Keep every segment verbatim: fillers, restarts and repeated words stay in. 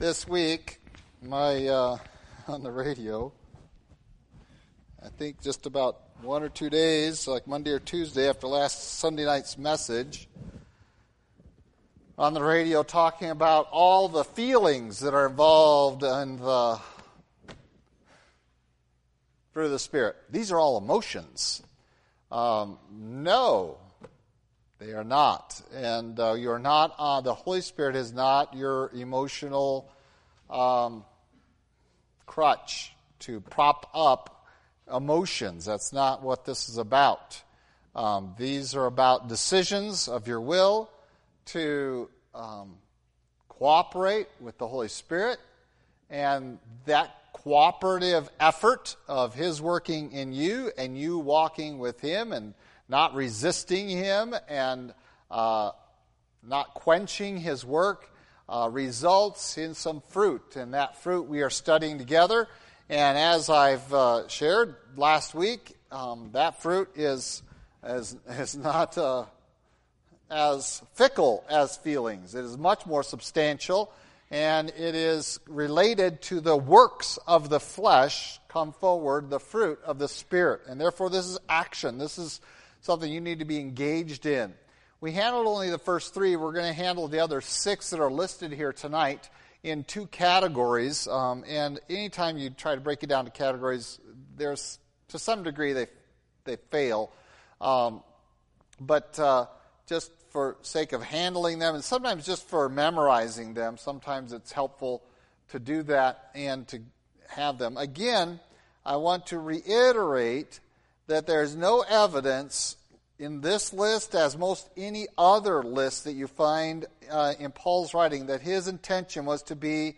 This week, my uh, on the radio, I think just about one or two days, like Monday or Tuesday after last Sunday night's message, on the radio talking about all the feelings that are involved in the fruit of the Spirit. These are all emotions. Um, no, they are not. And uh, you're not, uh, the Holy Spirit is not your emotional um, crutch to prop up emotions. That's not what this is about. Um, these are about decisions of your will to um, cooperate with the Holy Spirit, and that cooperative effort of His working in you and you walking with Him and not resisting Him and uh, not quenching His work uh, results in some fruit. And that fruit we are studying together. And as I've uh, shared last week, um, that fruit is is, is not uh, as fickle as feelings. It is much more substantial, and it is related to the works of the flesh come forward, the fruit of the Spirit. And therefore, this is action. This is something you need to be engaged in. We handled only the first three. We're going to handle the other six that are listed here tonight in two categories. Um, and anytime you try to break it down to categories, there's to some degree they they fail. Um, but uh, just for sake of handling them, and sometimes just for memorizing them, sometimes it's helpful to do that and to have them. Again, I want to reiterate that there's no evidence in this list, as most any other list that you find uh, in Paul's writing, that his intention was to be,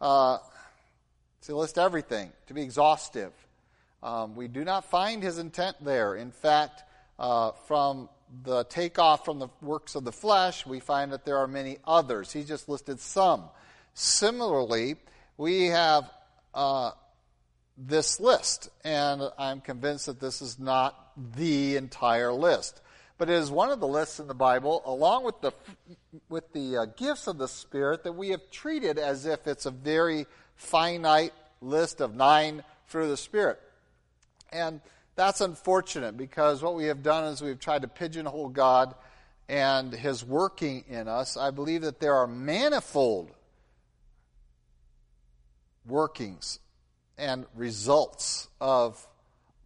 uh, to list everything, to be exhaustive. Um, we do not find his intent there. In fact, uh, from the takeoff from the works of the flesh, we find that there are many others. He just listed some. Similarly, we have uh, this list, and I'm convinced that this is not the entire list, but it is one of the lists in the Bible, along with the with the uh, gifts of the Spirit, that we have treated as if it's a very finite list of nine fruit of the Spirit. And that's unfortunate, because what we have done is we've tried to pigeonhole God and His working in us. I believe that there are manifold workings and results of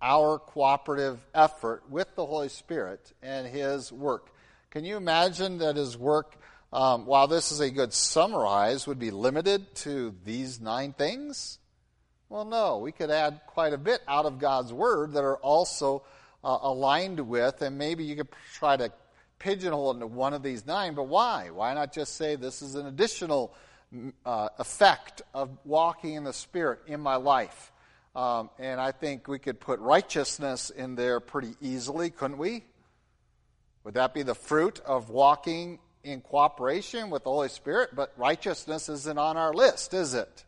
our cooperative effort with the Holy Spirit and His work. Can you imagine that His work, um, while this is a good summarize, would be limited to these nine things? Well, no. We could add quite a bit out of God's Word that are also uh, aligned with, and maybe you could try to pigeonhole into one of these nine, but why? Why not just say this is an additional uh, effect of walking in the Spirit in my life? Um, and I think we could put righteousness in there pretty easily, couldn't we? Would that be the fruit of walking in cooperation with the Holy Spirit? But righteousness isn't on our list, is it?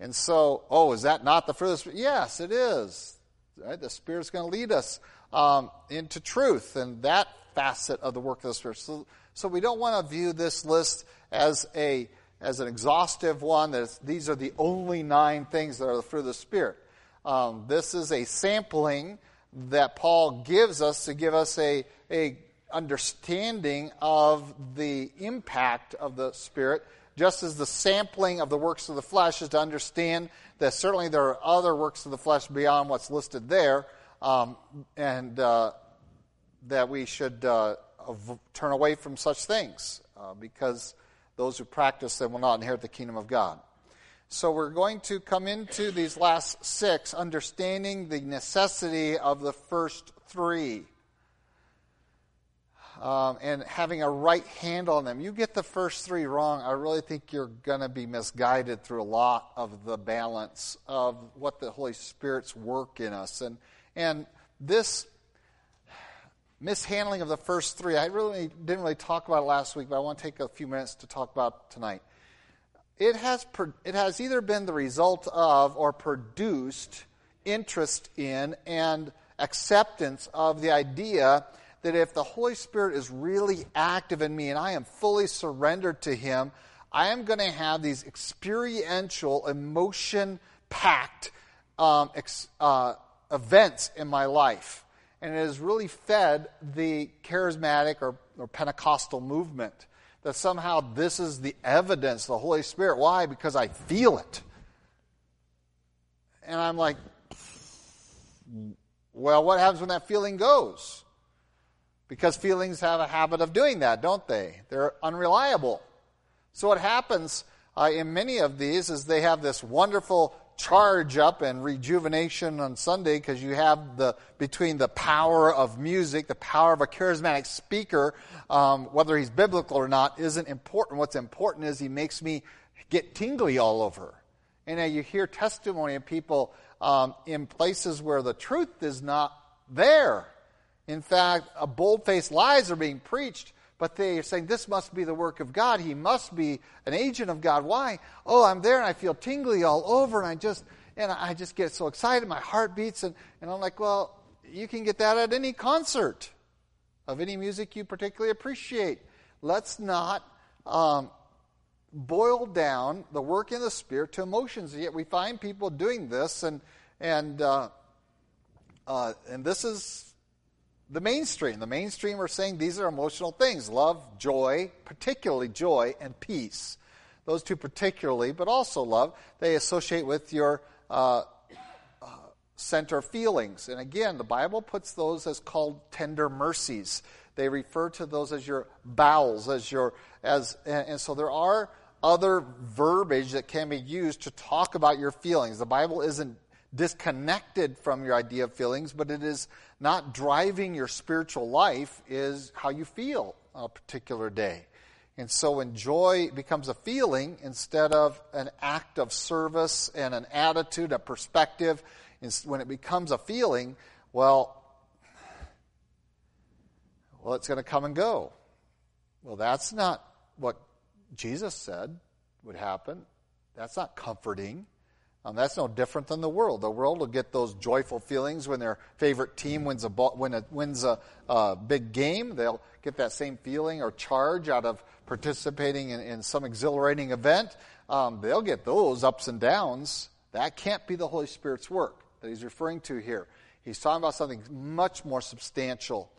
And so, oh, is that not the fruit of the Spirit? Yes, it is. Right? The Spirit's going to lead us um, into truth and that facet of the work of the Spirit. So, so we don't want to view this list as a as an exhaustive one, that these are the only nine things that are the fruit of the Spirit. Um, this is a sampling that Paul gives us to give us a, a understanding of the impact of the Spirit, just as the sampling of the works of the flesh is to understand that certainly there are other works of the flesh beyond what's listed there, um, and uh, that we should uh, turn away from such things, uh, because those who practice them will not inherit the kingdom of God. So we're going to come into these last six, understanding the necessity of the first three, um, and having a right handle on them. You get the first three wrong, I really think you're going to be misguided through a lot of the balance of what the Holy Spirit's work in us. And, and this mishandling of the first three, I really didn't really talk about it last week, but I want to take a few minutes to talk about tonight. It has it has either been the result of or produced interest in and acceptance of the idea that if the Holy Spirit is really active in me and I am fully surrendered to Him, I am going to have these experiential, emotion-packed um, ex- uh, events in my life. And it has really fed the charismatic or, or Pentecostal movement that somehow this is the evidence of the Holy Spirit. Why? Because I feel it. And I'm like, well, what happens when that feeling goes? Because feelings have a habit of doing that, don't they? They're unreliable. So what happens uh, in many of these is they have this wonderful charge up and rejuvenation on Sunday because you have the between the power of music, the power of a charismatic speaker, um, whether he's biblical or not, isn't important. What's important is he makes me get tingly all over. And uh, you hear testimony of people um, in places where the truth is not there. In fact, a bold-faced lies are being preached, but they are saying, this must be the work of God. He must be an agent of God. Why? Oh, I'm there and I feel tingly all over, and I just and I just get so excited. My heart beats, and, and I'm like, well, you can get that at any concert of any music you particularly appreciate. Let's not um, boil down the work in the Spirit to emotions. Yet we find people doing this, and and uh, uh, and this is. The mainstream. The mainstream are saying these are emotional things. Love, joy, particularly joy, and peace. Those two particularly, but also love, they associate with your uh, uh, center feelings. And again, the Bible puts those as called tender mercies. They refer to those as your bowels, as your, as, and, and so there are other verbiage that can be used to talk about your feelings. The Bible isn't disconnected from your idea of feelings, but it is not driving your spiritual life, is how you feel on a particular day. And so when joy becomes a feeling instead of an act of service and an attitude, a perspective, when it becomes a feeling, well, well, it's going to come and go. Well, that's not what Jesus said would happen. That's not comforting. Um, that's no different than the world. The world will get those joyful feelings when their favorite team wins a ball, when it wins a uh, big game. They'll get that same feeling or charge out of participating in, in some exhilarating event. Um, they'll get those ups and downs. That can't be the Holy Spirit's work that he's referring to here. He's talking about something much more substantial.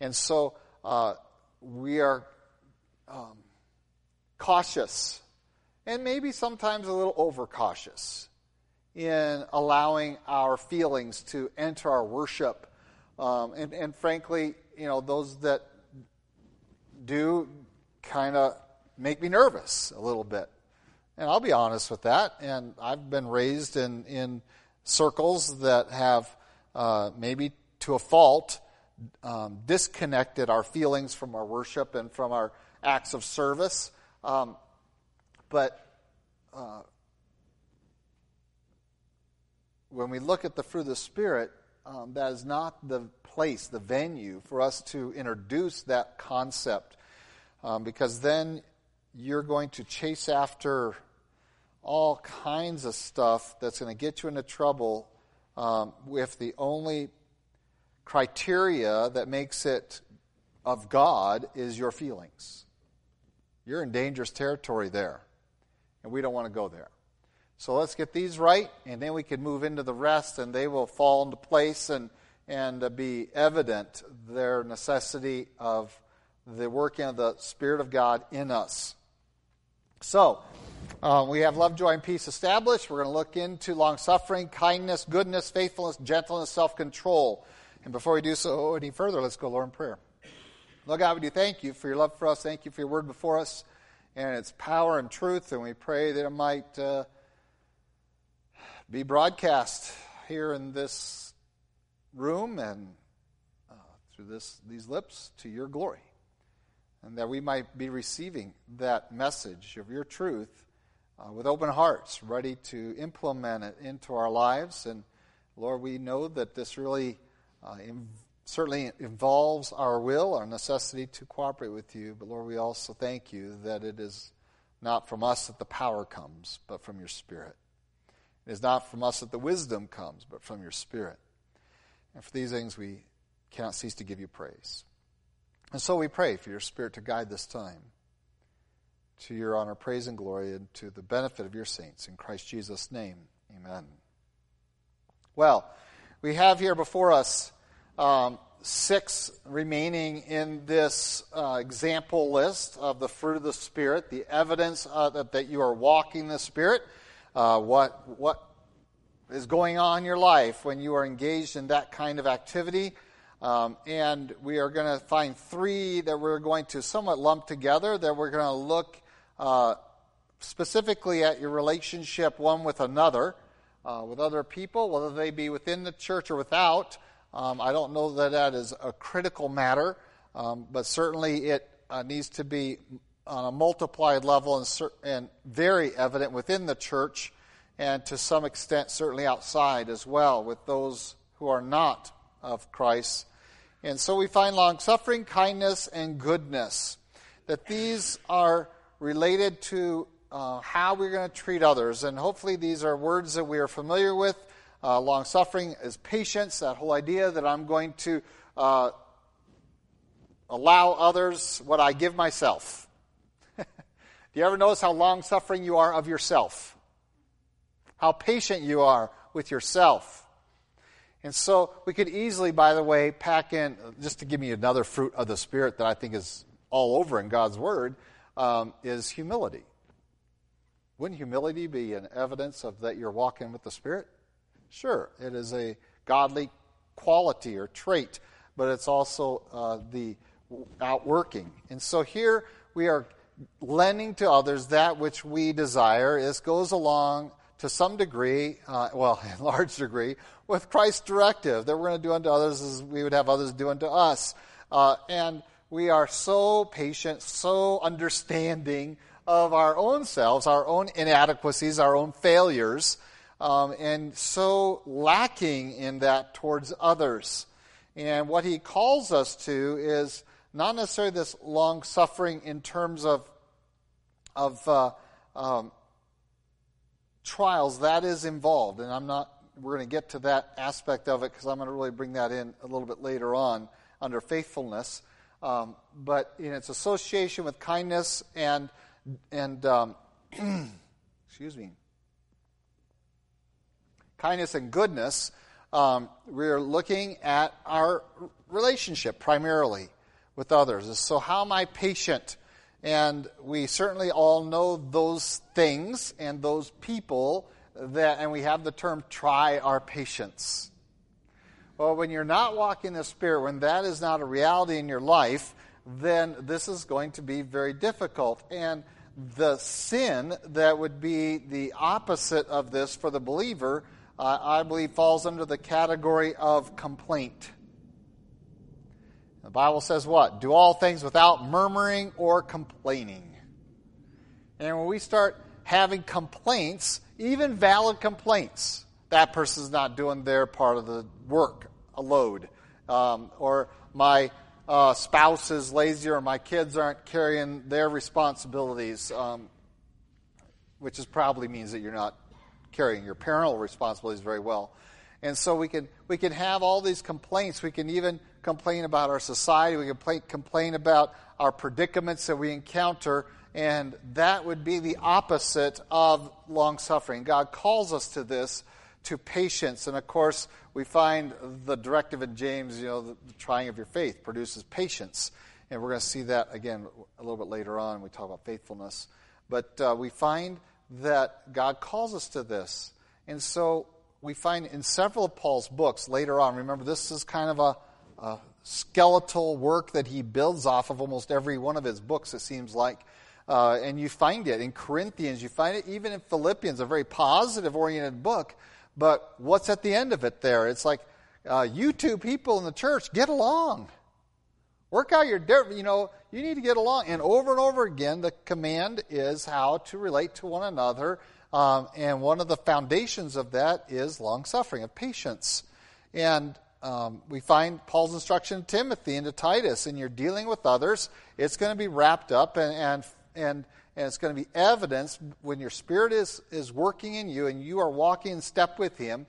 And so uh, we are um, cautious and maybe sometimes a little overcautious in allowing our feelings to enter our worship. Um, and, and frankly, you know, those that do kind of make me nervous a little bit. And I'll be honest with that. And I've been raised in, in circles that have uh, maybe to a fault um, disconnected our feelings from our worship and from our acts of service. Um, but... Uh, When we look at the fruit of the Spirit, um, that is not the place, the venue for us to introduce that concept, um, because then you're going to chase after all kinds of stuff that's going to get you into trouble um, if the only criteria that makes it of God is your feelings. You're in dangerous territory there, and we don't want to go there. So let's get these right, and then we can move into the rest, and they will fall into place and and be evident their necessity of the working of the Spirit of God in us. So uh, we have love, joy, and peace established. We're going to look into long-suffering, kindness, goodness, faithfulness, gentleness, self-control. And before we do so any further, let's go, Lord, in prayer. Lord God, we do thank you for your love for us. Thank you for your word before us and its power and truth, and we pray that it might... Uh, be broadcast here in this room and uh, through this these lips to your glory, and that we might be receiving that message of your truth uh, with open hearts, ready to implement it into our lives. And Lord, we know that this really uh, in, certainly involves our will, our necessity to cooperate with you, but Lord, we also thank you that it is not from us that the power comes, but from your Spirit. It is not from us that the wisdom comes, but from your Spirit. And for these things we cannot cease to give you praise. And so we pray for your Spirit to guide this time. to your honor, praise, and glory, and to the benefit of your saints. In Christ Jesus' name, amen. Well, we have here before us um, six remaining in this uh, example list of the fruit of the Spirit, the evidence uh, that, that you are walking the Spirit, uh, what what is going on in your life when you are engaged in that kind of activity. Um, and we are going to find three that we're going to somewhat lump together, that we're going to look uh, specifically at your relationship one with another, uh, with other people, whether they be within the church or without. Um, I don't know that that is a critical matter, um, but certainly it uh, needs to be on a multiplied level and, cer- and very evident within the church, and to some extent certainly outside as well with those who are not of Christ. And so we find long-suffering, kindness, and goodness, that these are related to uh, how we're going to treat others. And hopefully these are words that we are familiar with. Uh, long-suffering is patience, that whole idea that I'm going to uh, allow others what I give myself. Do you ever notice how long-suffering you are of yourself? How patient you are with yourself? And so we could easily, by the way, pack in, just to give me another fruit of the Spirit that I think is all over in God's Word, um, is humility. Wouldn't humility be an evidence of that you're walking with the Spirit? Sure, it is a godly quality or trait, but it's also uh, the outworking. And so here we are lending to others that which we desire. This goes along to some degree, uh, well, in large degree, with Christ's directive, that we're going to do unto others as we would have others do unto us. Uh, and we are so patient, so understanding of our own selves, our own inadequacies, our own failures, um, and so lacking in that towards others. And what he calls us to is not necessarily this long-suffering in terms of, of uh, um, trials, that is involved, and I'm not, we're going to get to that aspect of it because I'm going to really bring that in a little bit later on under faithfulness, um, but in its association with kindness and, and um, excuse me, kindness and goodness, um, we're looking at our relationship primarily with others. So how am I patient? And we certainly all know those things and those people that, and we have the term, try our patience. Well, when you're not walking the Spirit, when that is not a reality in your life, then this is going to be very difficult. And the sin that would be the opposite of this for the believer, uh, I believe, falls under the category of complaint. The Bible says what? Do all things without murmuring or complaining. And when we start having complaints, even valid complaints, that person's not doing their part of the work, a load. Um, or my uh, spouse is lazy, or my kids aren't carrying their responsibilities, um, which is probably means that you're not carrying your parental responsibilities very well. And so we can we can have all these complaints. We can even complain about our society. We can complain about our predicaments that we encounter, and that would be the opposite of long-suffering. God calls us to this, to patience. And, of course, we find the directive in James, you know, the, the trying of your faith produces patience. And we're going to see that, again, a little bit later on. We talk about faithfulness. But uh, we find that God calls us to this. And so we find in several of Paul's books later on, remember, this is kind of a Uh, skeletal work that he builds off of almost every one of his books, it seems like. Uh, and you find it in Corinthians. You find it even in Philippians, a very positive-oriented book. But what's at the end of it there? It's like, uh, you two people in the church, get along. Work out your, you know, you need to get along. And over and over again, the command is how to relate to one another. Um, and one of the foundations of that is long-suffering, of patience. And Um, we find Paul's instruction to Timothy and to Titus, and you're dealing with others, it's going to be wrapped up, and and, and, and it's going to be evidence when your Spirit is, is working in you and you are walking in step with Him,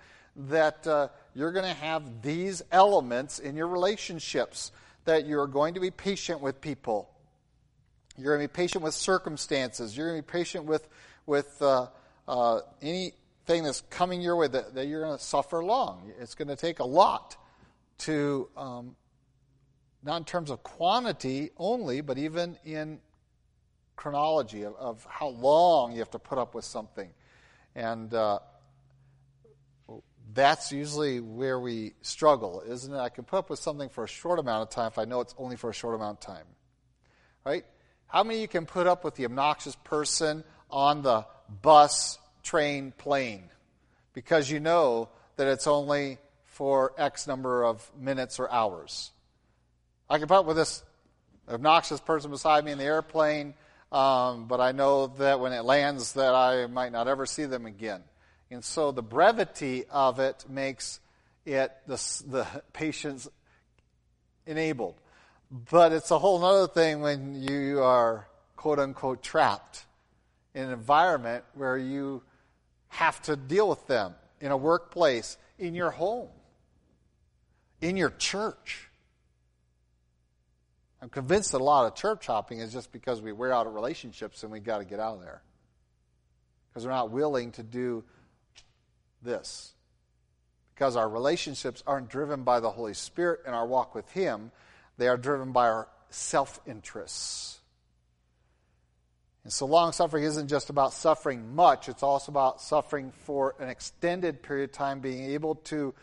that uh, you're going to have these elements in your relationships, that you're going to be patient with people. You're going to be patient with circumstances. You're going to be patient with with uh, uh, anything that's coming your way, that, that you're going to suffer long. It's going to take a lot to, um, not in terms of quantity only, but even in chronology of, of how long you have to put up with something. And uh, that's usually where we struggle, isn't it? I can put up with something for a short amount of time if I know it's only for a short amount of time, right? How many of you can put up with the obnoxious person on the bus, train, plane? Because you know that it's only for X number of minutes or hours. I can put up with this obnoxious person beside me in the airplane, um, but I know that when it lands that I might not ever see them again. And so the brevity of it makes it the, the patience enabled. But it's a whole other thing when you are, quote unquote, trapped in an environment where you have to deal with them in a workplace, in your home, in your church. I'm convinced that a lot of church hopping is just because we wear out of relationships and we got to get out of there because we're not willing to do this, because our relationships aren't driven by the Holy Spirit and our walk with Him. They are driven by our self-interests. And so long-suffering isn't just about suffering much. It's also about suffering for an extended period of time, being able to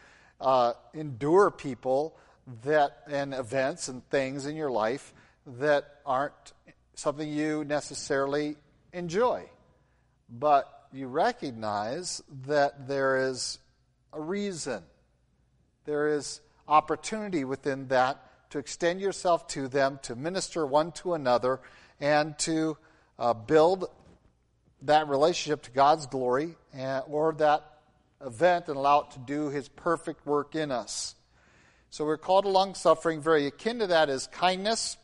uh, endure people that and events and things in your life that aren't something you necessarily enjoy. But you recognize that there is a reason. There is opportunity within that to extend yourself to them, to minister one to another, and to uh, build that relationship to God's glory, and, or that event, and allow it to do His perfect work in us. So we're called to long-suffering. Very akin to that is kindness.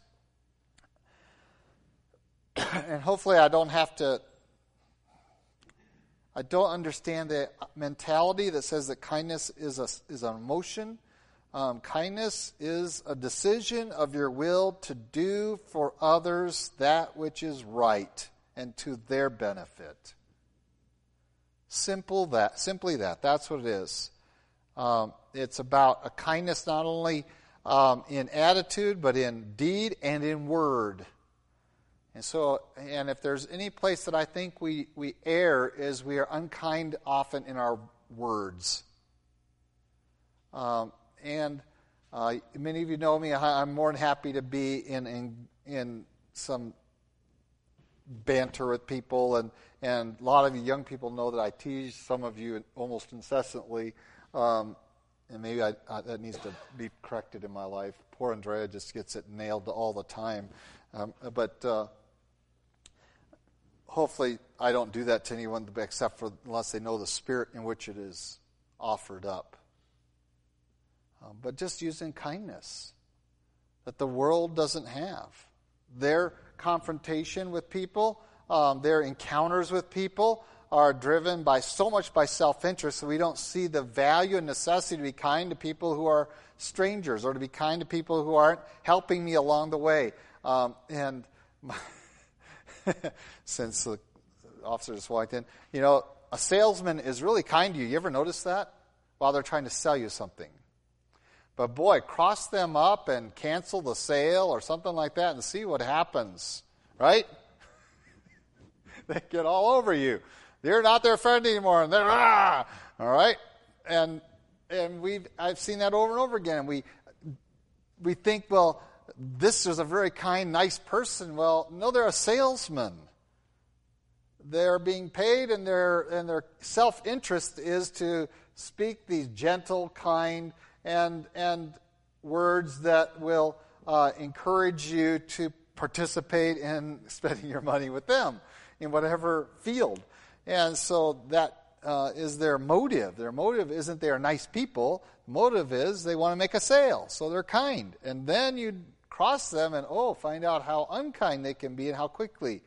And hopefully I don't have to... I don't understand the mentality that says that kindness is a, is an emotion. Um, kindness is a decision of your will to do for others that which is right and to their benefit. Simple that, simply that. That's what it is. Um, it's about a kindness not only um, in attitude, but in deed and in word. And so, and if there's any place that I think we, we err is we are unkind often in our words. Um, and uh, many of you know me, I'm more than happy to be in in, in some banter with people. And, and a lot of you young people know that I tease some of you almost incessantly. Um, and maybe I, I, that needs to be corrected in my life. Poor Andrea just gets it nailed all the time. Um, but... Uh, Hopefully, I don't do that to anyone except for unless they know the spirit in which it is offered up. Um, but just using kindness that the world doesn't have. Their confrontation with people, um, their encounters with people are driven by so much by self-interest that we don't see the value and necessity to be kind to people who are strangers, or to be kind to people who aren't helping me along the way. Um, and... My since the officer just walked in. You know, a salesman is really kind to you. You ever notice that? While they're trying to sell you something. But boy, cross them up and cancel the sale or something like that and see what happens. Right? They get all over you. You're not their friend anymore. And they're, ah! All right? And and we've I've seen that over and over again. And we we think, well, this is a very kind, nice person. Well, no, they're a salesman. They're being paid, and their and their self-interest is to speak these gentle, kind, and and words that will uh, encourage you to participate in spending your money with them in whatever field. And so that uh, is their motive. Their motive isn't they are nice people. The motive is they want to make a sale, so they're kind. And then you cross them and, oh, find out how unkind they can be and how quickly.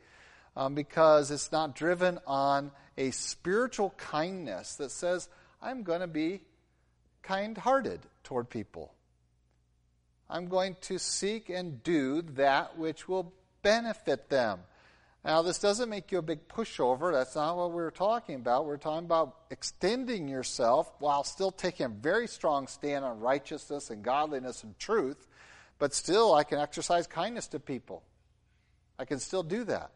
Um, because it's not driven on a spiritual kindness that says, I'm going to be kind-hearted toward people. I'm going to seek and do that which will benefit them. Now, this doesn't make you a big pushover. That's not what we were talking about. We were talking about extending yourself while still taking a very strong stand on righteousness and godliness and truth, but still I can exercise kindness to people. I can still do that,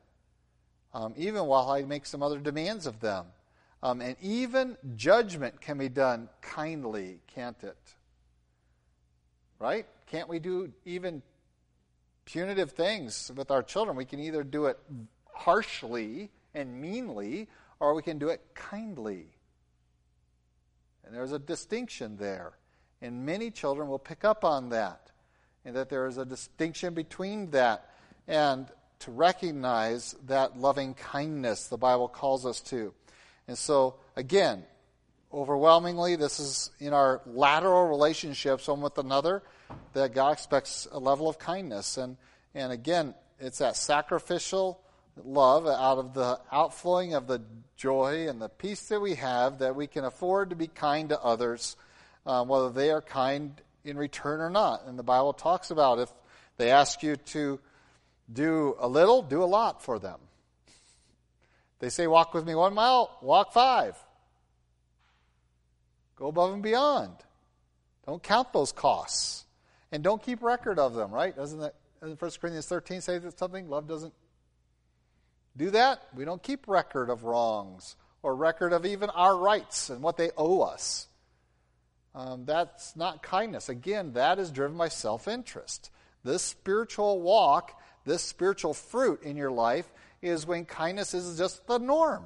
um, even while I make some other demands of them. Um, and even judgment can be done kindly, can't it? Right? Can't we do even punitive things with our children? We can either do it harshly and meanly, or we can do it kindly. And there's a distinction there. And many children will pick up on that, and that there is a distinction between that and to recognize that loving kindness the Bible calls us to. And so, again, overwhelmingly, this is in our lateral relationships one with another that God expects a level of kindness. And and again, it's that sacrificial love out of the outflowing of the joy and the peace that we have that we can afford to be kind to others, um, whether they are kind in return or not. And the Bible talks about if they ask you to do a little, do a lot for them. They say, walk with me one mile, walk five. Go above and beyond. Don't count those costs. And don't keep record of them, right? Doesn't that, doesn't First Corinthians thirteen say that something? Love doesn't do that. We don't keep record of wrongs or record of even our rights and what they owe us. Um, that's not kindness. Again, that is driven by self-interest. This spiritual walk, this spiritual fruit in your life is when kindness is just the norm.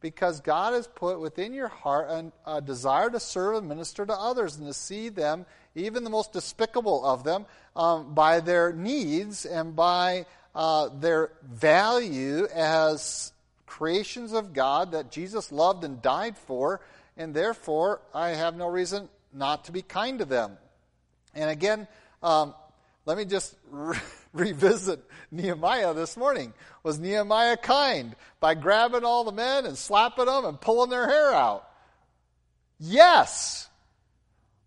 Because God has put within your heart an, a desire to serve and minister to others and to see them, even the most despicable of them, um, by their needs and by uh, their value as creations of God that Jesus loved and died for, and therefore I have no reason not to be kind to them. And again, um, let me just re- revisit Nehemiah this morning. Was Nehemiah kind by grabbing all the men and slapping them and pulling their hair out? Yes.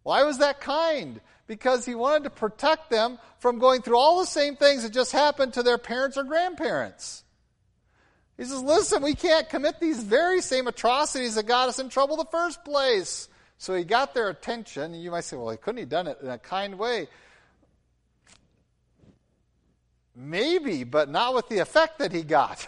Why was that kind? Because he wanted to protect them from going through all the same things that just happened to their parents or grandparents. He says, listen, we can't commit these very same atrocities that got us in trouble in the first place. So he got their attention. And you might say, well, he couldn't have done it in a kind way. Maybe, but not with the effect that he got.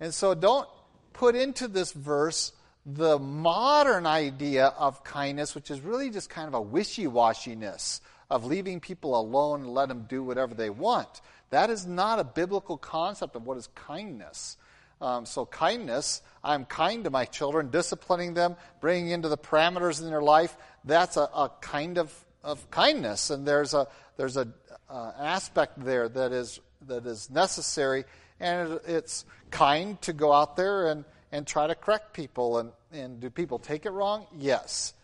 And so don't put into this verse the modern idea of kindness, which is really just kind of a wishy-washiness of leaving people alone and let them do whatever they want. That is not a biblical concept of what is kindness. Um, so kindness, I'm kind to my children, disciplining them, bringing into the parameters in their life. That's a, a kind of of kindness, and there's a there's a uh, aspect there that is that is necessary, and it, it's kind to go out there and, and try to correct people, and, and do people take it wrong? Yes.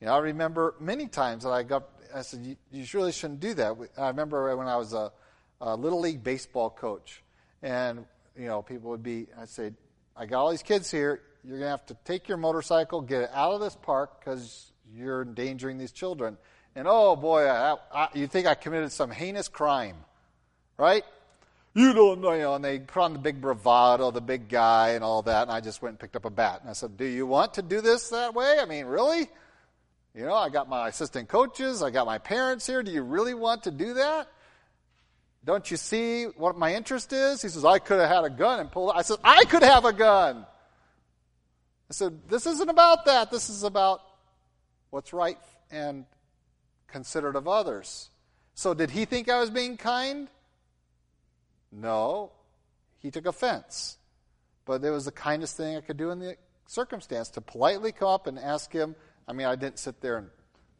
You know, I remember many times that I got I said you, you really shouldn't do that. I remember when I was a, a little league baseball coach, and you know people would be I'd say I got all these kids here. You're gonna have to take your motorcycle, get it out of this park because you're endangering these children. And, oh, boy, I, I, you think I committed some heinous crime, right? You don't know, you know, and they put on the big bravado, the big guy and all that, and I just went and picked up a bat. And I said, do you want to do this that way? I mean, really? You know, I got my assistant coaches, I got my parents here. Do you really want to do that? Don't you see what my interest is? He says, I could have had a gun and pulled it. I said, I could have a gun. I said, this isn't about that. This is about what's right and considerate of others. So did he think I was being kind? No. He took offense. But it was the kindest thing I could do in the circumstance, to politely come up and ask him. I mean, I didn't sit there and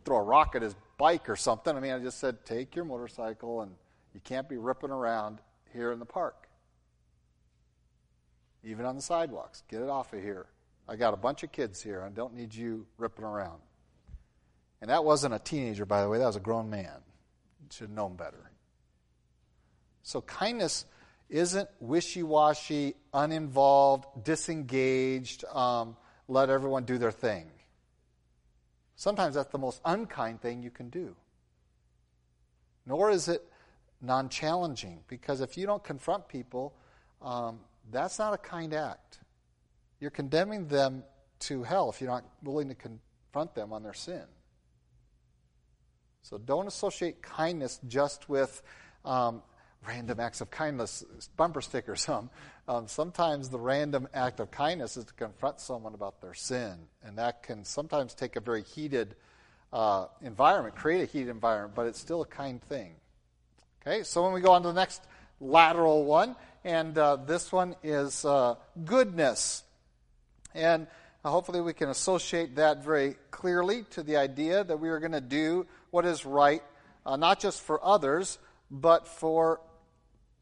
throw a rock at his bike or something. I mean, I just said, take your motorcycle and you can't be ripping around here in the park. Even on the sidewalks. Get it off of here. I got a bunch of kids here. I don't need you ripping around. And that wasn't a teenager, by the way. That was a grown man. Should have known better. So kindness isn't wishy-washy, uninvolved, disengaged, um, let everyone do their thing. Sometimes that's the most unkind thing you can do. Nor is it non-challenging, because if you don't confront people, um, that's not a kind act. You're condemning them to hell if you're not willing to confront them on their sin. So don't associate kindness just with um, random acts of kindness, bumper stickers. Some um, sometimes the random act of kindness is to confront someone about their sin, and that can sometimes take a very heated uh, environment, create a heated environment, but it's still a kind thing. Okay, so when we go on to the next lateral one, and uh, this one is uh, goodness. And uh, hopefully we can associate that very clearly to the idea that we are going to do what is right, uh, not just for others, but for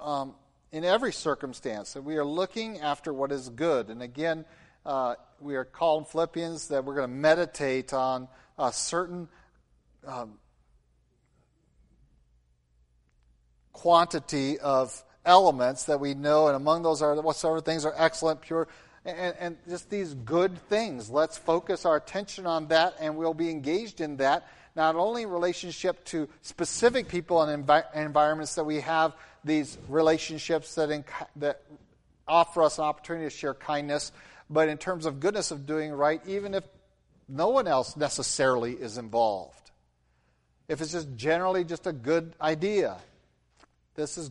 um, in every circumstance. That we are looking after what is good. And again, uh, we are called in Philippians that we're going to meditate on a certain um, quantity of elements that we know, and among those are whatsoever things are excellent, pure, And, and just these good things. Let's focus our attention on that, and we'll be engaged in that, not only in relationship to specific people and envi- environments that we have, these relationships that, in, that offer us an opportunity to share kindness, but in terms of goodness of doing right, even if no one else necessarily is involved. If it's just generally just a good idea, this is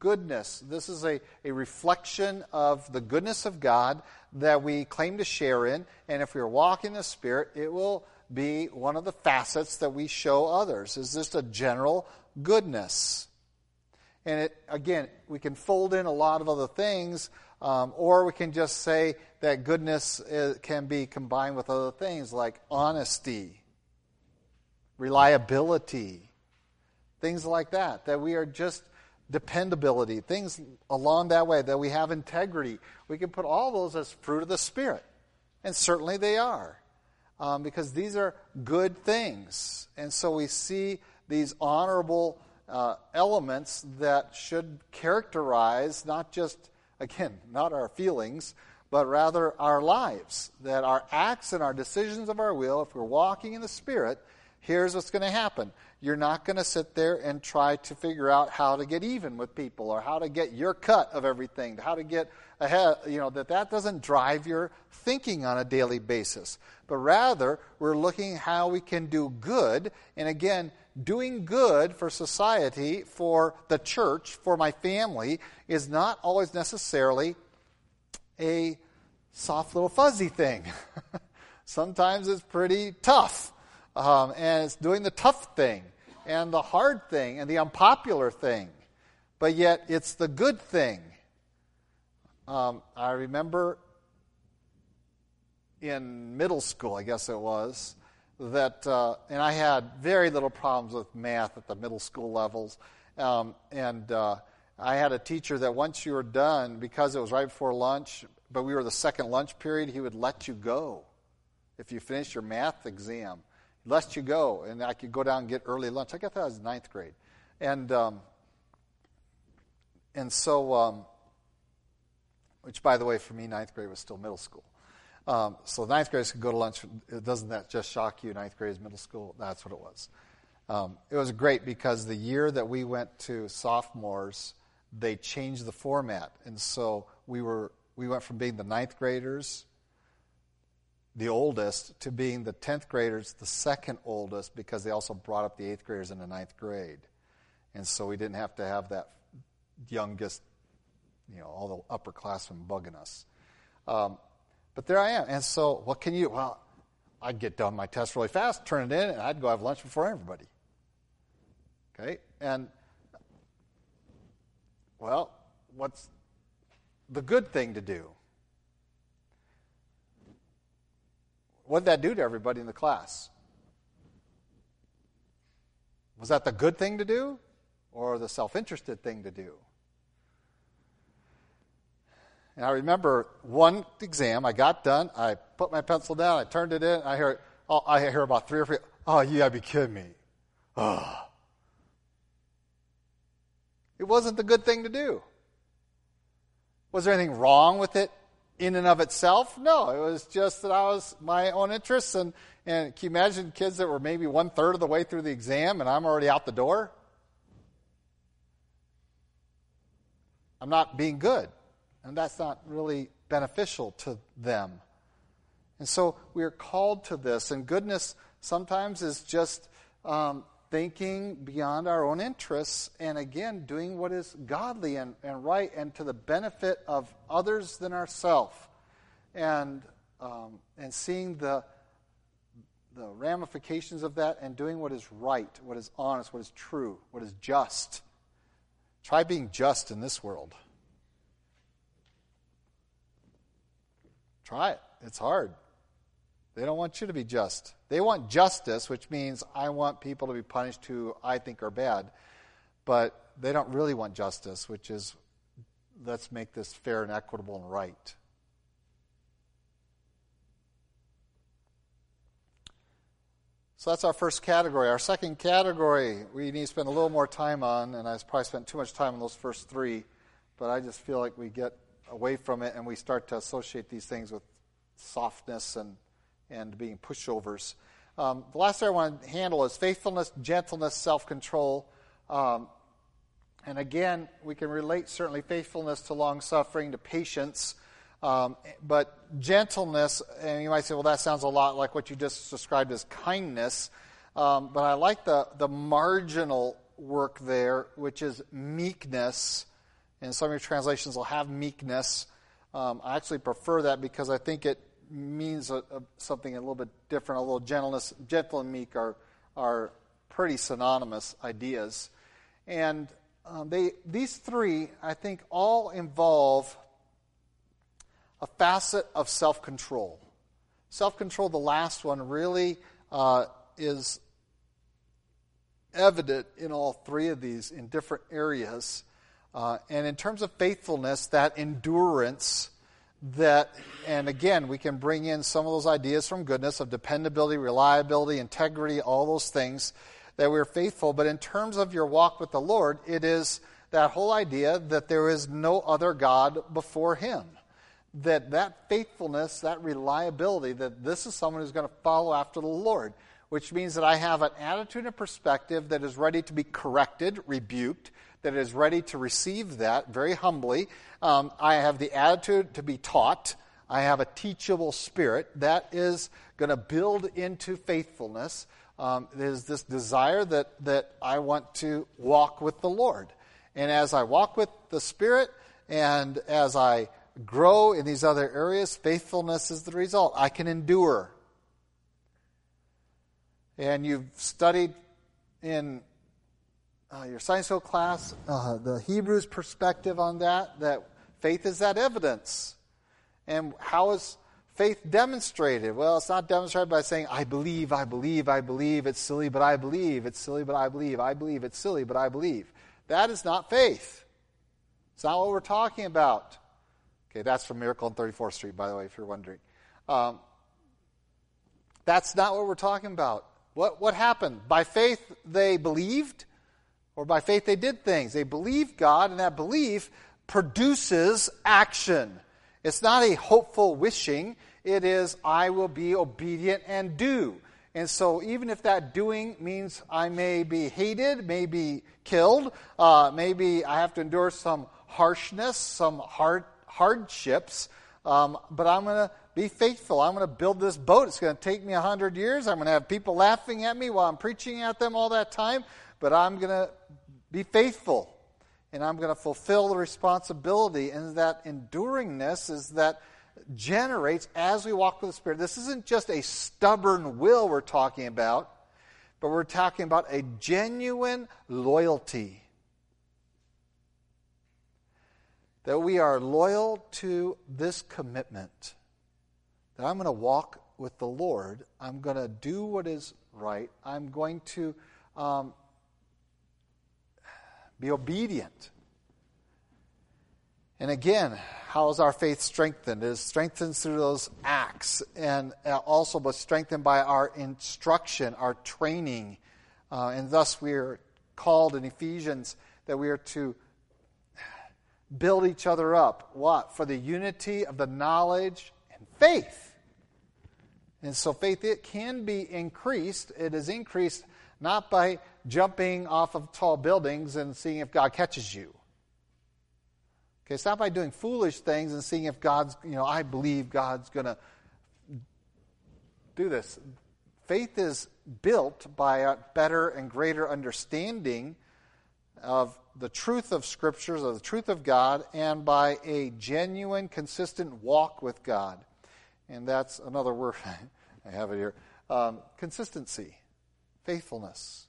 goodness. This is a, a reflection of the goodness of God that we claim to share in, and if we are walking in the Spirit, it will be one of the facets that we show others, is just a general goodness. And it, again, we can fold in a lot of other things, um, or we can just say that goodness is, can be combined with other things like honesty, reliability, things like that, that we are just dependability, things along that way, that we have integrity. We can put all those as fruit of the Spirit. And certainly they are, um, because these are good things. And so we see these honorable uh, elements that should characterize not just, again, not our feelings, but rather our lives, that our acts and our decisions of our will, if we're walking in the Spirit, here's what's going to happen. You're not going to sit there and try to figure out how to get even with people, or how to get your cut of everything, how to get ahead, you know, that that doesn't drive your thinking on a daily basis. But rather, we're looking how we can do good, and again, doing good for society, for the church, for my family, is not always necessarily a soft little fuzzy thing. Sometimes it's pretty tough. Um, and it's doing the tough thing, and the hard thing, and the unpopular thing. But yet, it's the good thing. Um, I remember in middle school, I guess it was, that, uh, and I had very little problems with math at the middle school levels. Um, and uh, I had a teacher that once you were done, because it was right before lunch, but we were the second lunch period, he would let you go if you finished your math exam. Lest you go, and I could go down and get early lunch. I guess that was ninth grade. And um, and so, um, which, by the way, for me, ninth grade was still middle school. Um, so ninth graders could go to lunch. Doesn't that just shock you? Ninth grade is middle school? That's what it was. Um, it was great because the year that we went to sophomores, they changed the format. And so we were we went from being the ninth graders, the oldest, to being the tenth graders, the second oldest, because they also brought up the eighth graders in the ninth grade. And so we didn't have to have that youngest, you know, all the upperclassmen bugging us. Um, but there I am. And so what can you do? Well, I'd get done my test really fast, turn it in, and I'd go have lunch before everybody. Okay? And, well, what's the good thing to do? What did that do to everybody in the class? Was that the good thing to do, or the self-interested thing to do? And I remember one exam, I got done, I put my pencil down, I turned it in, I hear, oh, I hear about three or four, oh, you gotta be kidding me. Oh. It wasn't the good thing to do. Was there anything wrong with it? In and of itself, no. It was just that I was my own interests. And, and can you imagine kids that were maybe one-third of the way through the exam and I'm already out the door? I'm not being good. And that's not really beneficial to them. And so we are called to this. And goodness sometimes is just um, thinking beyond our own interests and, again, doing what is godly and, and right and to the benefit of others than ourselves. And um, and seeing the the ramifications of that and doing what is right, what is honest, what is true, what is just. Try being just in this world. Try it. It's hard. They don't want you to be just. They want justice, which means I want people to be punished who I think are bad. But they don't really want justice, which is let's make this fair and equitable and right. So that's our first category. Our second category we need to spend a little more time on, and I've probably spent too much time on those first three, but I just feel like we get away from it and we start to associate these things with softness and, and being pushovers. Um, the last thing I want to handle is faithfulness, gentleness, self-control. Um, and again, we can relate certainly faithfulness to long-suffering, to patience. Um, but gentleness, and you might say, well, that sounds a lot like what you just described as kindness. Um, but I like the, the marginal work there, which is meekness. And some of your translations will have meekness. Um, I actually prefer that because I think it means a, a, something a little bit different. Although gentleness, gentle and meek are are pretty synonymous ideas. And um, they these three, I think, all involve a facet of self-control. Self-control, the last one, really uh, is evident in all three of these in different areas. Uh, and in terms of faithfulness, that endurance, that, and again, we can bring in some of those ideas from goodness of dependability, reliability, integrity, all those things, that we're faithful. But in terms of your walk with the Lord, it is that whole idea that there is no other God before him. That that faithfulness, that reliability, that this is someone who's going to follow after the Lord, which means that I have an attitude and perspective that is ready to be corrected, rebuked, that is ready to receive that very humbly. Um, I have the attitude to be taught. I have a teachable spirit. That is going to build into faithfulness. Um, there's this desire that, that I want to walk with the Lord. And as I walk with the Spirit and as I grow in these other areas, faithfulness is the result. I can endure. And you've studied in uh, your science school class uh, the Hebrews perspective on that, that faith is that evidence. And how is faith demonstrated? Well, it's not demonstrated by saying, I believe, I believe, I believe, it's silly, but I believe, it's silly, but I believe, I believe, it's silly, but I believe. That is not faith. It's not what we're talking about. Okay, that's from Miracle on thirty-fourth Street, by the way, if you're wondering. Um, that's not what we're talking about. What what happened? By faith they believed, or by faith they did things. They believed God, and that belief produces action. It's not a hopeful wishing. It is, I will be obedient and do. And so even if that doing means I may be hated, may be killed, uh, maybe I have to endure some harshness, some hard hardships, um, but I'm going to be faithful. I'm going to build this boat. It's going to take me a hundred years. I'm going to have people laughing at me while I'm preaching at them all that time, but I'm going to be faithful, and I'm going to fulfill the responsibility, and that enduringness is that generates as we walk with the Spirit. This isn't just a stubborn will we're talking about, but we're talking about a genuine loyalty. That we are loyal to this commitment, that I'm going to walk with the Lord, I'm going to do what is right, I'm going to um, be obedient. And again, how is our faith strengthened? It is strengthened through those acts, and also but strengthened by our instruction, our training, uh, and thus we are called in Ephesians that we are to build each other up. What? For the unity of the knowledge and faith. And so faith, it can be increased. It is increased not by jumping off of tall buildings and seeing if God catches you, Okay, stop by doing foolish things and seeing if God's, you know, I believe God's going to do this. Faith is built by a better and greater understanding of the truth of Scriptures, of the truth of God, and by a genuine, consistent walk with God. And that's another word, I have it here, um, consistency, faithfulness.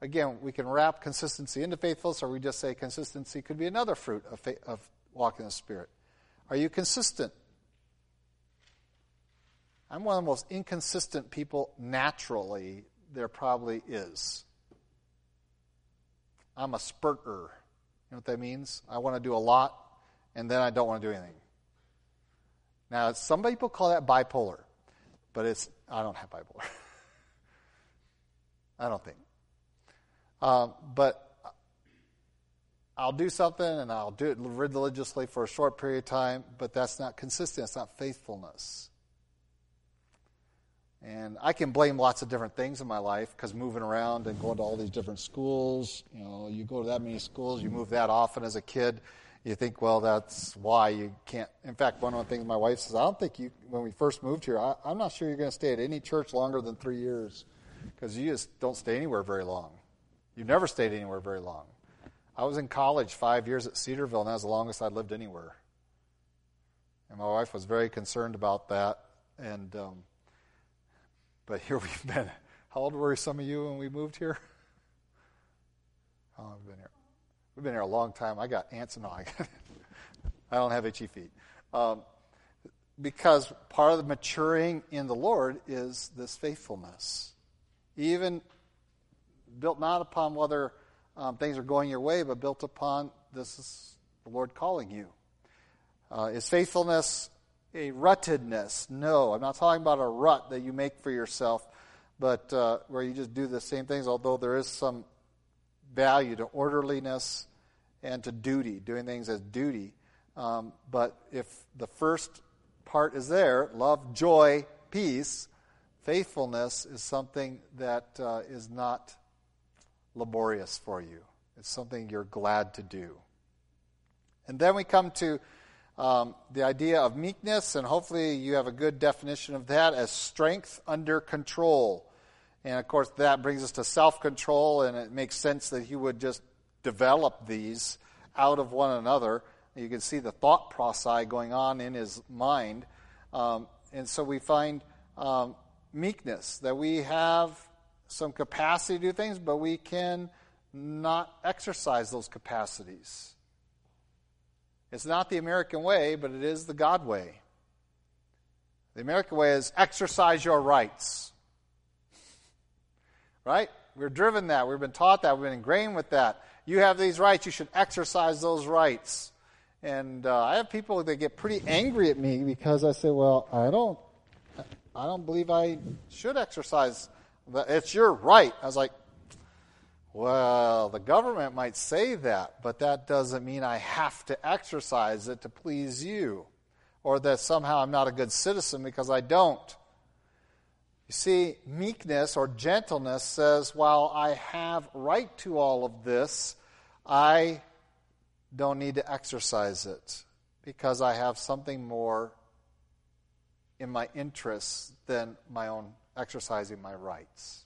Again, we can wrap consistency into faithfulness, or we just say consistency could be another fruit of, faith, of walking in the Spirit. Are you consistent? I'm one of the most inconsistent people naturally there probably is. I'm a spurter. You know what that means? I want to do a lot, and then I don't want to do anything. Now, some people call that bipolar, but it's I don't have bipolar. I don't think. Um, but I'll do something, and I'll do it religiously for a short period of time, but that's not consistent. It's not faithfulness. And I can blame lots of different things in my life because moving around and going to all these different schools, you know, you go to that many schools, you move that often as a kid, you think, well, that's why you can't. In fact, one of the things my wife says, I don't think you, when we first moved here, I, I'm not sure you're going to stay at any church longer than three years because you just don't stay anywhere very long. You've never stayed anywhere very long. I was in college five years at Cedarville, and that was the longest I'd lived anywhere. And my wife was very concerned about that, and um but here we've been. How old were some of you when we moved here? How long have we been here? We've been here a long time. I got ants and all. I, got I don't have itchy feet. Um, because part of the maturing in the Lord is this faithfulness. Even built not upon whether um, things are going your way, but built upon this is the Lord calling you. Uh, is faithfulness a ruttedness? No, I'm not talking about a rut that you make for yourself, but uh, where you just do the same things, although there is some value to orderliness and to duty, doing things as duty. Um, but if the first part is there, love, joy, peace, faithfulness is something that uh, is not laborious for you. It's something you're glad to do. And then we come to Um, the idea of meekness, and hopefully you have a good definition of that as strength under control. And of course that brings us to self-control, and it makes sense that he would just develop these out of one another. You can see the thought process going on in his mind. Um, and so we find um, meekness, that we have some capacity to do things, but we can not exercise those capacities. It's not the American way, but it is the God way. The American way is exercise your rights. Right? We're driven that. We've been taught that. We've been ingrained with that. You have these rights. You should exercise those rights. And uh, I have people that get pretty angry at me because I say, well, I don't I don't believe I should exercise. It's your right. I was like, well, the government might say that, but that doesn't mean I have to exercise it to please you, or that somehow I'm not a good citizen because I don't. You see, meekness or gentleness says, while I have right to all of this, I don't need to exercise it because I have something more in my interests than my own exercising my rights.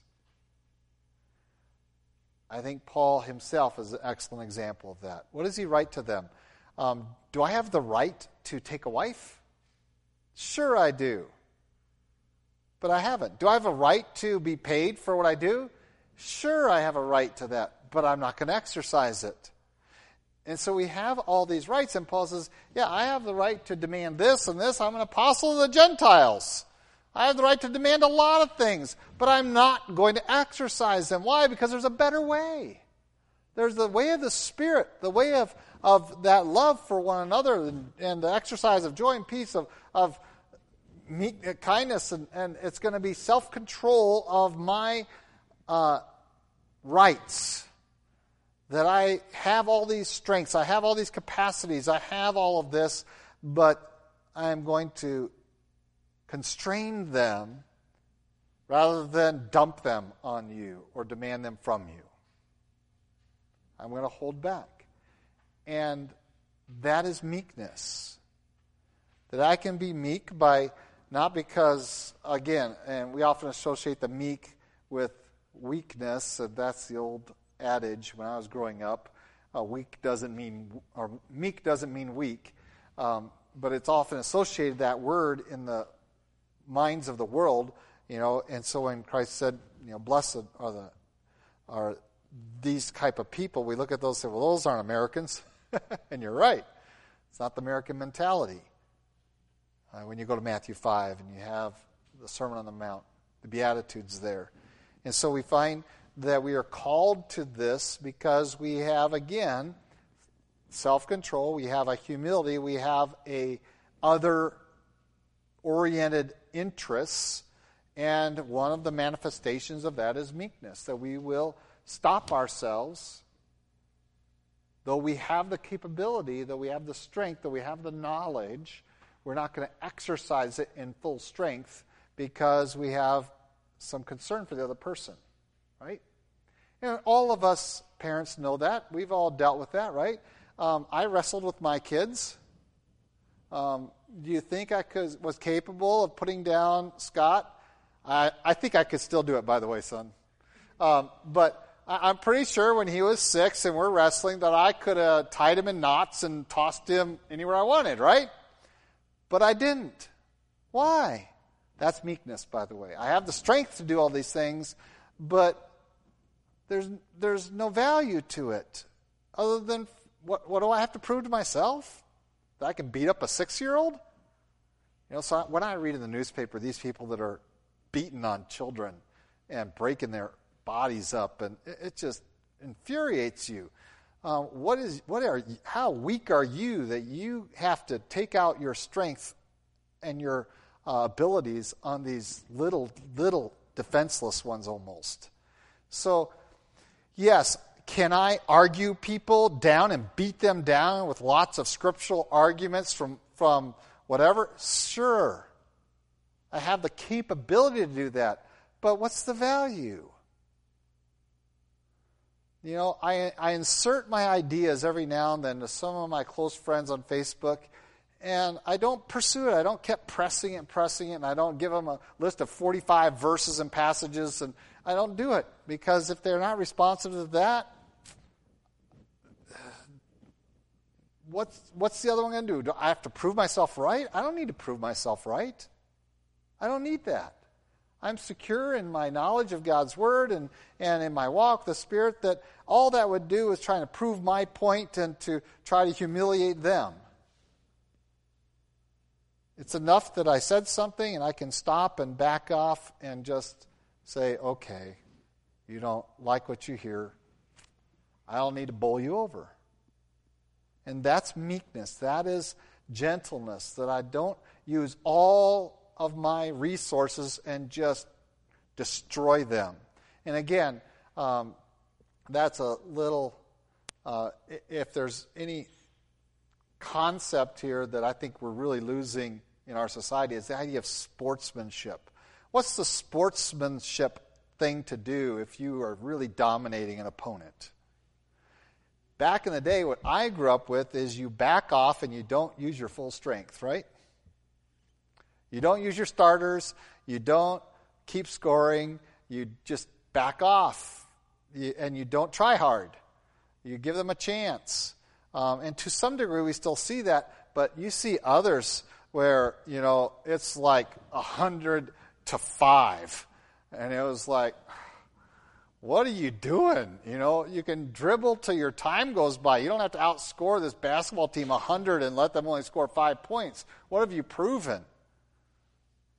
I think Paul himself is an excellent example of that. What does he write to them? Um, do I have the right to take a wife? Sure I do. But I haven't. Do I have a right to be paid for what I do? Sure I have a right to that, but I'm not going to exercise it. And so we have all these rights, and Paul says, yeah, I have the right to demand this and this. I'm an apostle of the Gentiles. I have the right to demand a lot of things, but I'm not going to exercise them. Why? Because there's a better way. There's the way of the Spirit, the way of, of that love for one another, and, and the exercise of joy and peace, of, of meek, kindness, and, and it's going to be self-control of my uh, rights, that I have all these strengths, I have all these capacities, I have all of this, but I'm going to constrain them rather than dump them on you or demand them from you. I'm going to hold back. And That is meekness. That I can be meek by, not because, again, and we often associate the meek with weakness, and that's the old adage when I was growing up. Uh, weak doesn't mean, or meek doesn't mean weak, um, but it's often associated, that word, in the minds of the world, you know. And so when Christ said, you know, blessed are the are these type of people, we look at those and say, well, those aren't Americans. And you're right. It's not the American mentality. Uh, when you go to Matthew five and you have the Sermon on the Mount, the Beatitudes there. And so we find that we are called to this because we have, again, self-control, we have a humility, we have a other-oriented interests, and one of the manifestations of that is meekness, that we will stop ourselves, though we have the capability, though we have the strength, though we have the knowledge. We're not going to exercise it in full strength because we have some concern for the other person, right? And all of us parents know that. We've all dealt with that, right? Um, I wrestled with my kids. Um, do you think I could, was capable of putting down Scott? I, I think I could still do it, by the way, son. Um, but I, I'm pretty sure when he was six and we're wrestling that I could have tied him in knots and tossed him anywhere I wanted, right? But I didn't. Why? That's meekness, by the way. I have the strength to do all these things, but there's there's no value to it other than what what do I have to prove to myself? That I can beat up a six-year-old? You know, so when I read in the newspaper these people that are beating on children and breaking their bodies up, and it, it just infuriates you. Uh, what is? What are? How weak are you that you have to take out your strength and your uh, abilities on these little, little defenseless ones almost? So, yes, can I argue people down and beat them down with lots of scriptural arguments from from whatever? Sure, I have the capability to do that, but what's the value? You know, I I insert my ideas every now and then to some of my close friends on Facebook, and I don't pursue it. I don't keep pressing it and pressing it, and I don't give them a list of forty-five verses and passages, and I don't do it, because if they're not responsive to that, what's, what's the other one going to do? Do I have to prove myself right? I don't need to prove myself right. I don't need that. I'm secure in my knowledge of God's Word and, and in my walk, the Spirit, that all that would do is trying to prove my point and to try to humiliate them. It's enough that I said something and I can stop and back off and just say, okay, you don't like what you hear. I don't need to bowl you over. And that's meekness. That is gentleness, that I don't use all of my resources and just destroy them. And again, um, that's a little, uh, if there's any concept here that I think we're really losing in our society, is the idea of sportsmanship. What's the sportsmanship thing to do if you are really dominating an opponent? Back in the day, what I grew up with is you back off and you don't use your full strength, right? You don't use your starters. You don't keep scoring. You just back off, you, and you don't try hard. You give them a chance. Um, and to some degree, we still see that, but you see others where, you know, it's like a hundred to five. And it was like, what are you doing? You know, you can dribble till your time goes by. You don't have to outscore this basketball team a hundred and let them only score five points. What have you proven?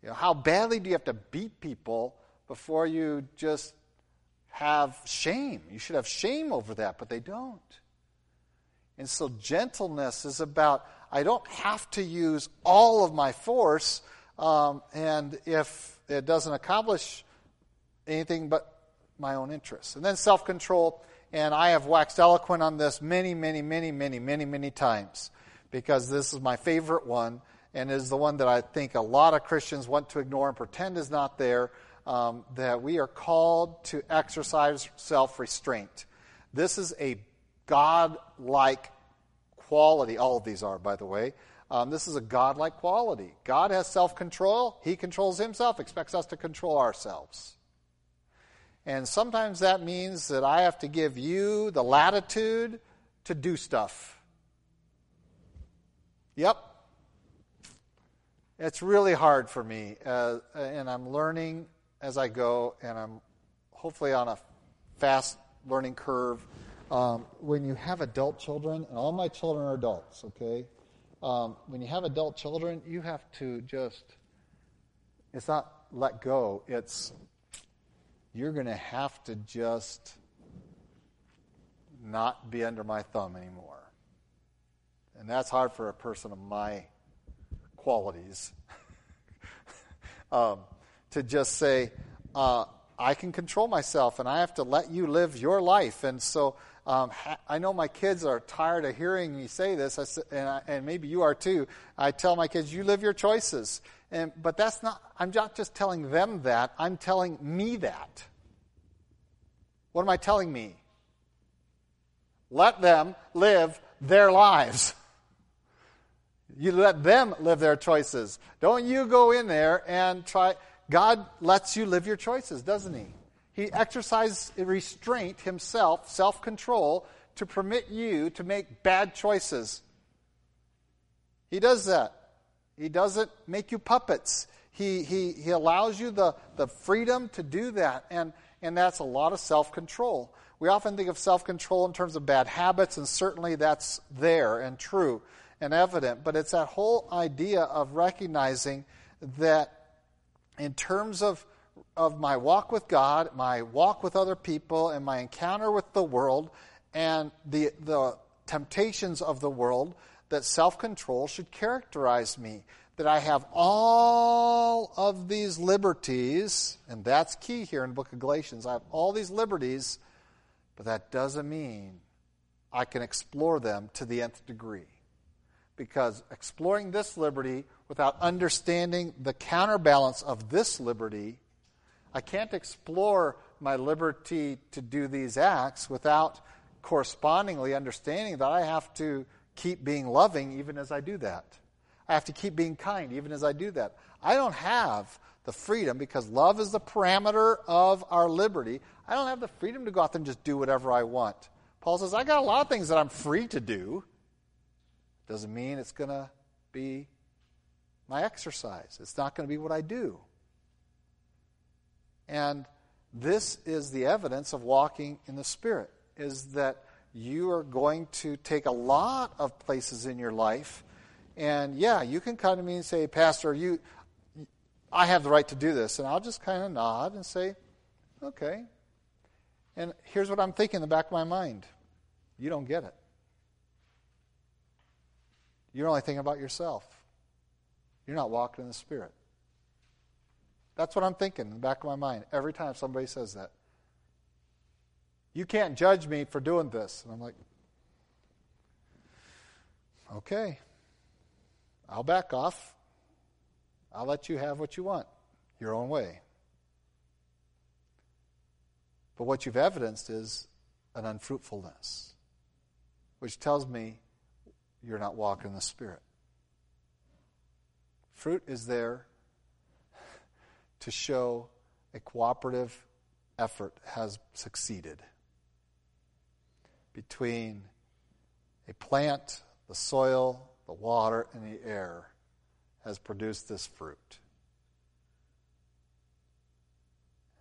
You know, how badly do you have to beat people before you just have shame? You should have shame over that, but they don't. And so gentleness is about, I don't have to use all of my force, um, and if it doesn't accomplish anything but my own interests. And then self-control, and I have waxed eloquent on this many, many, many, many, many, many times, because this is my favorite one, and is the one that I think a lot of Christians want to ignore and pretend is not there, um, that we are called to exercise self-restraint. This is a God-like quality. All of these are, by the way. Um, this is a godlike quality. God has self-control. He controls himself, expects us to control ourselves. And sometimes that means that I have to give you the latitude to do stuff. Yep. It's really hard for me, uh, and I'm learning as I go, and I'm hopefully on a fast learning curve. Um, when you have adult children, and all my children are adults, okay? Um, when you have adult children, you have to just, it's not let go, it's you're going to have to just not be under my thumb anymore. And that's hard for a person of my qualities. um, to just say, uh, I can control myself, and I have to let you live your life. And so um, ha- I know my kids are tired of hearing me say this, I sa- and, I, and maybe you are too. I tell my kids, you live your choices. And, but that's not, I'm not just telling them that, I'm telling me that. What am I telling me? Let them live their lives. You let them live their choices. Don't you go in there and try. God lets you live your choices, doesn't he? He exercises restraint himself, self-control, to permit you to make bad choices. He does that. He doesn't make you puppets. He he he allows you the, the freedom to do that, and, and that's a lot of self-control. We often think of self-control in terms of bad habits, and certainly that's there and true and evident, but it's that whole idea of recognizing that in terms of, of my walk with God, my walk with other people, and my encounter with the world, and the the temptations of the world, that self-control should characterize me, that I have all of these liberties, and that's key here in the book of Galatians. I have all these liberties, but that doesn't mean I can explore them to the nth degree. Because exploring this liberty without understanding the counterbalance of this liberty, I can't explore my liberty to do these acts without correspondingly understanding that I have to keep being loving even as I do that. I have to keep being kind even as I do that. I don't have the freedom, because love is the parameter of our liberty. I don't have the freedom to go out there and just do whatever I want. Paul says, I got a lot of things that I'm free to do. Doesn't mean it's going to be my exercise. It's not going to be what I do. And this is the evidence of walking in the Spirit, is that you are going to take a lot of places in your life, and yeah, you can come to me and say, Pastor, you, I have the right to do this, and I'll just kind of nod and say, okay. And here's what I'm thinking in the back of my mind. You don't get it. You're only thinking about yourself. You're not walking in the Spirit. That's what I'm thinking in the back of my mind every time somebody says that. You can't judge me for doing this. And I'm like, okay, I'll back off. I'll let you have what you want, your own way. But what you've evidenced is an unfruitfulness, which tells me you're not walking in the Spirit. Fruit is there to show a cooperative effort has succeeded between a plant, the soil, the water, and the air has produced this fruit.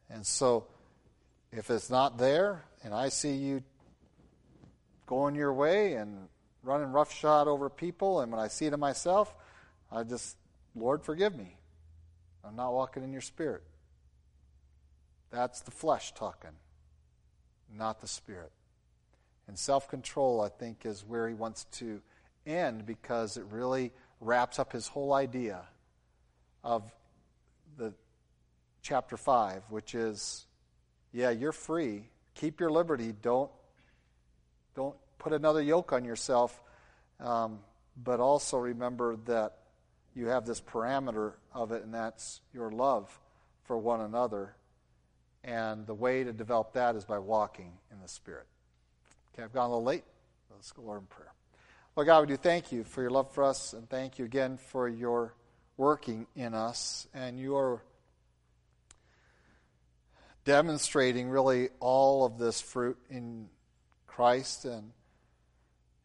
And so if it's not there, and I see you going your way and running roughshod over people, and when I see it in myself, I just, Lord, forgive me. I'm not walking in your Spirit. That's the flesh talking, not the Spirit. And self-control, I think, is where he wants to end, because it really wraps up his whole idea of the chapter five, which is, yeah, you're free. Keep your liberty. Don't, don't put another yoke on yourself, um, but also remember that you have this parameter of it, and that's your love for one another. And the way to develop that is by walking in the Spirit. Okay, I've gone a little late. Let's go, Lord, in prayer. Lord God, we do thank you for your love for us, and thank you again for your working in us and your demonstrating really all of this fruit in Christ and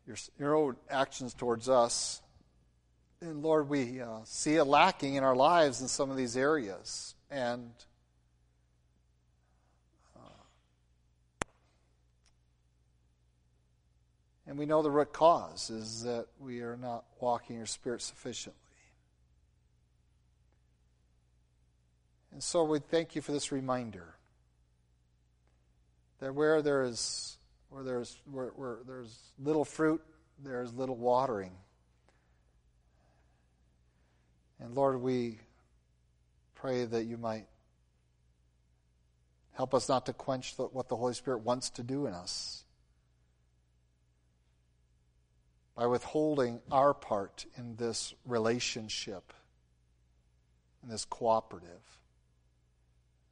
your, your own actions towards us. And Lord, we uh, see it lacking in our lives in some of these areas. And And we know the root cause is that we are not walking your Spirit sufficiently. And so we thank you for this reminder that where there is where there's where, where there's little fruit, there is little watering. And Lord, we pray that you might help us not to quench the, what the Holy Spirit wants to do in us, by withholding our part in this relationship, in this cooperative.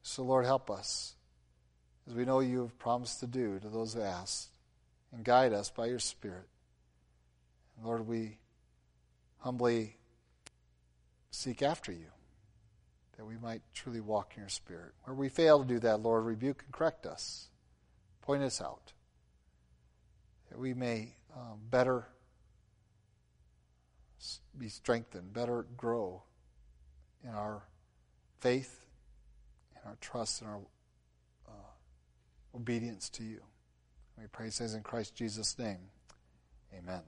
So, Lord, help us, as we know you have promised to do to those who ask, and guide us by your Spirit. And Lord, we humbly seek after you, that we might truly walk in your Spirit. Where we fail to do that, Lord, rebuke and correct us. Point us out, that we may um, better be strengthened, better grow in our faith, in our trust, in our uh, obedience to you. We pray these things in Christ Jesus' name. Amen.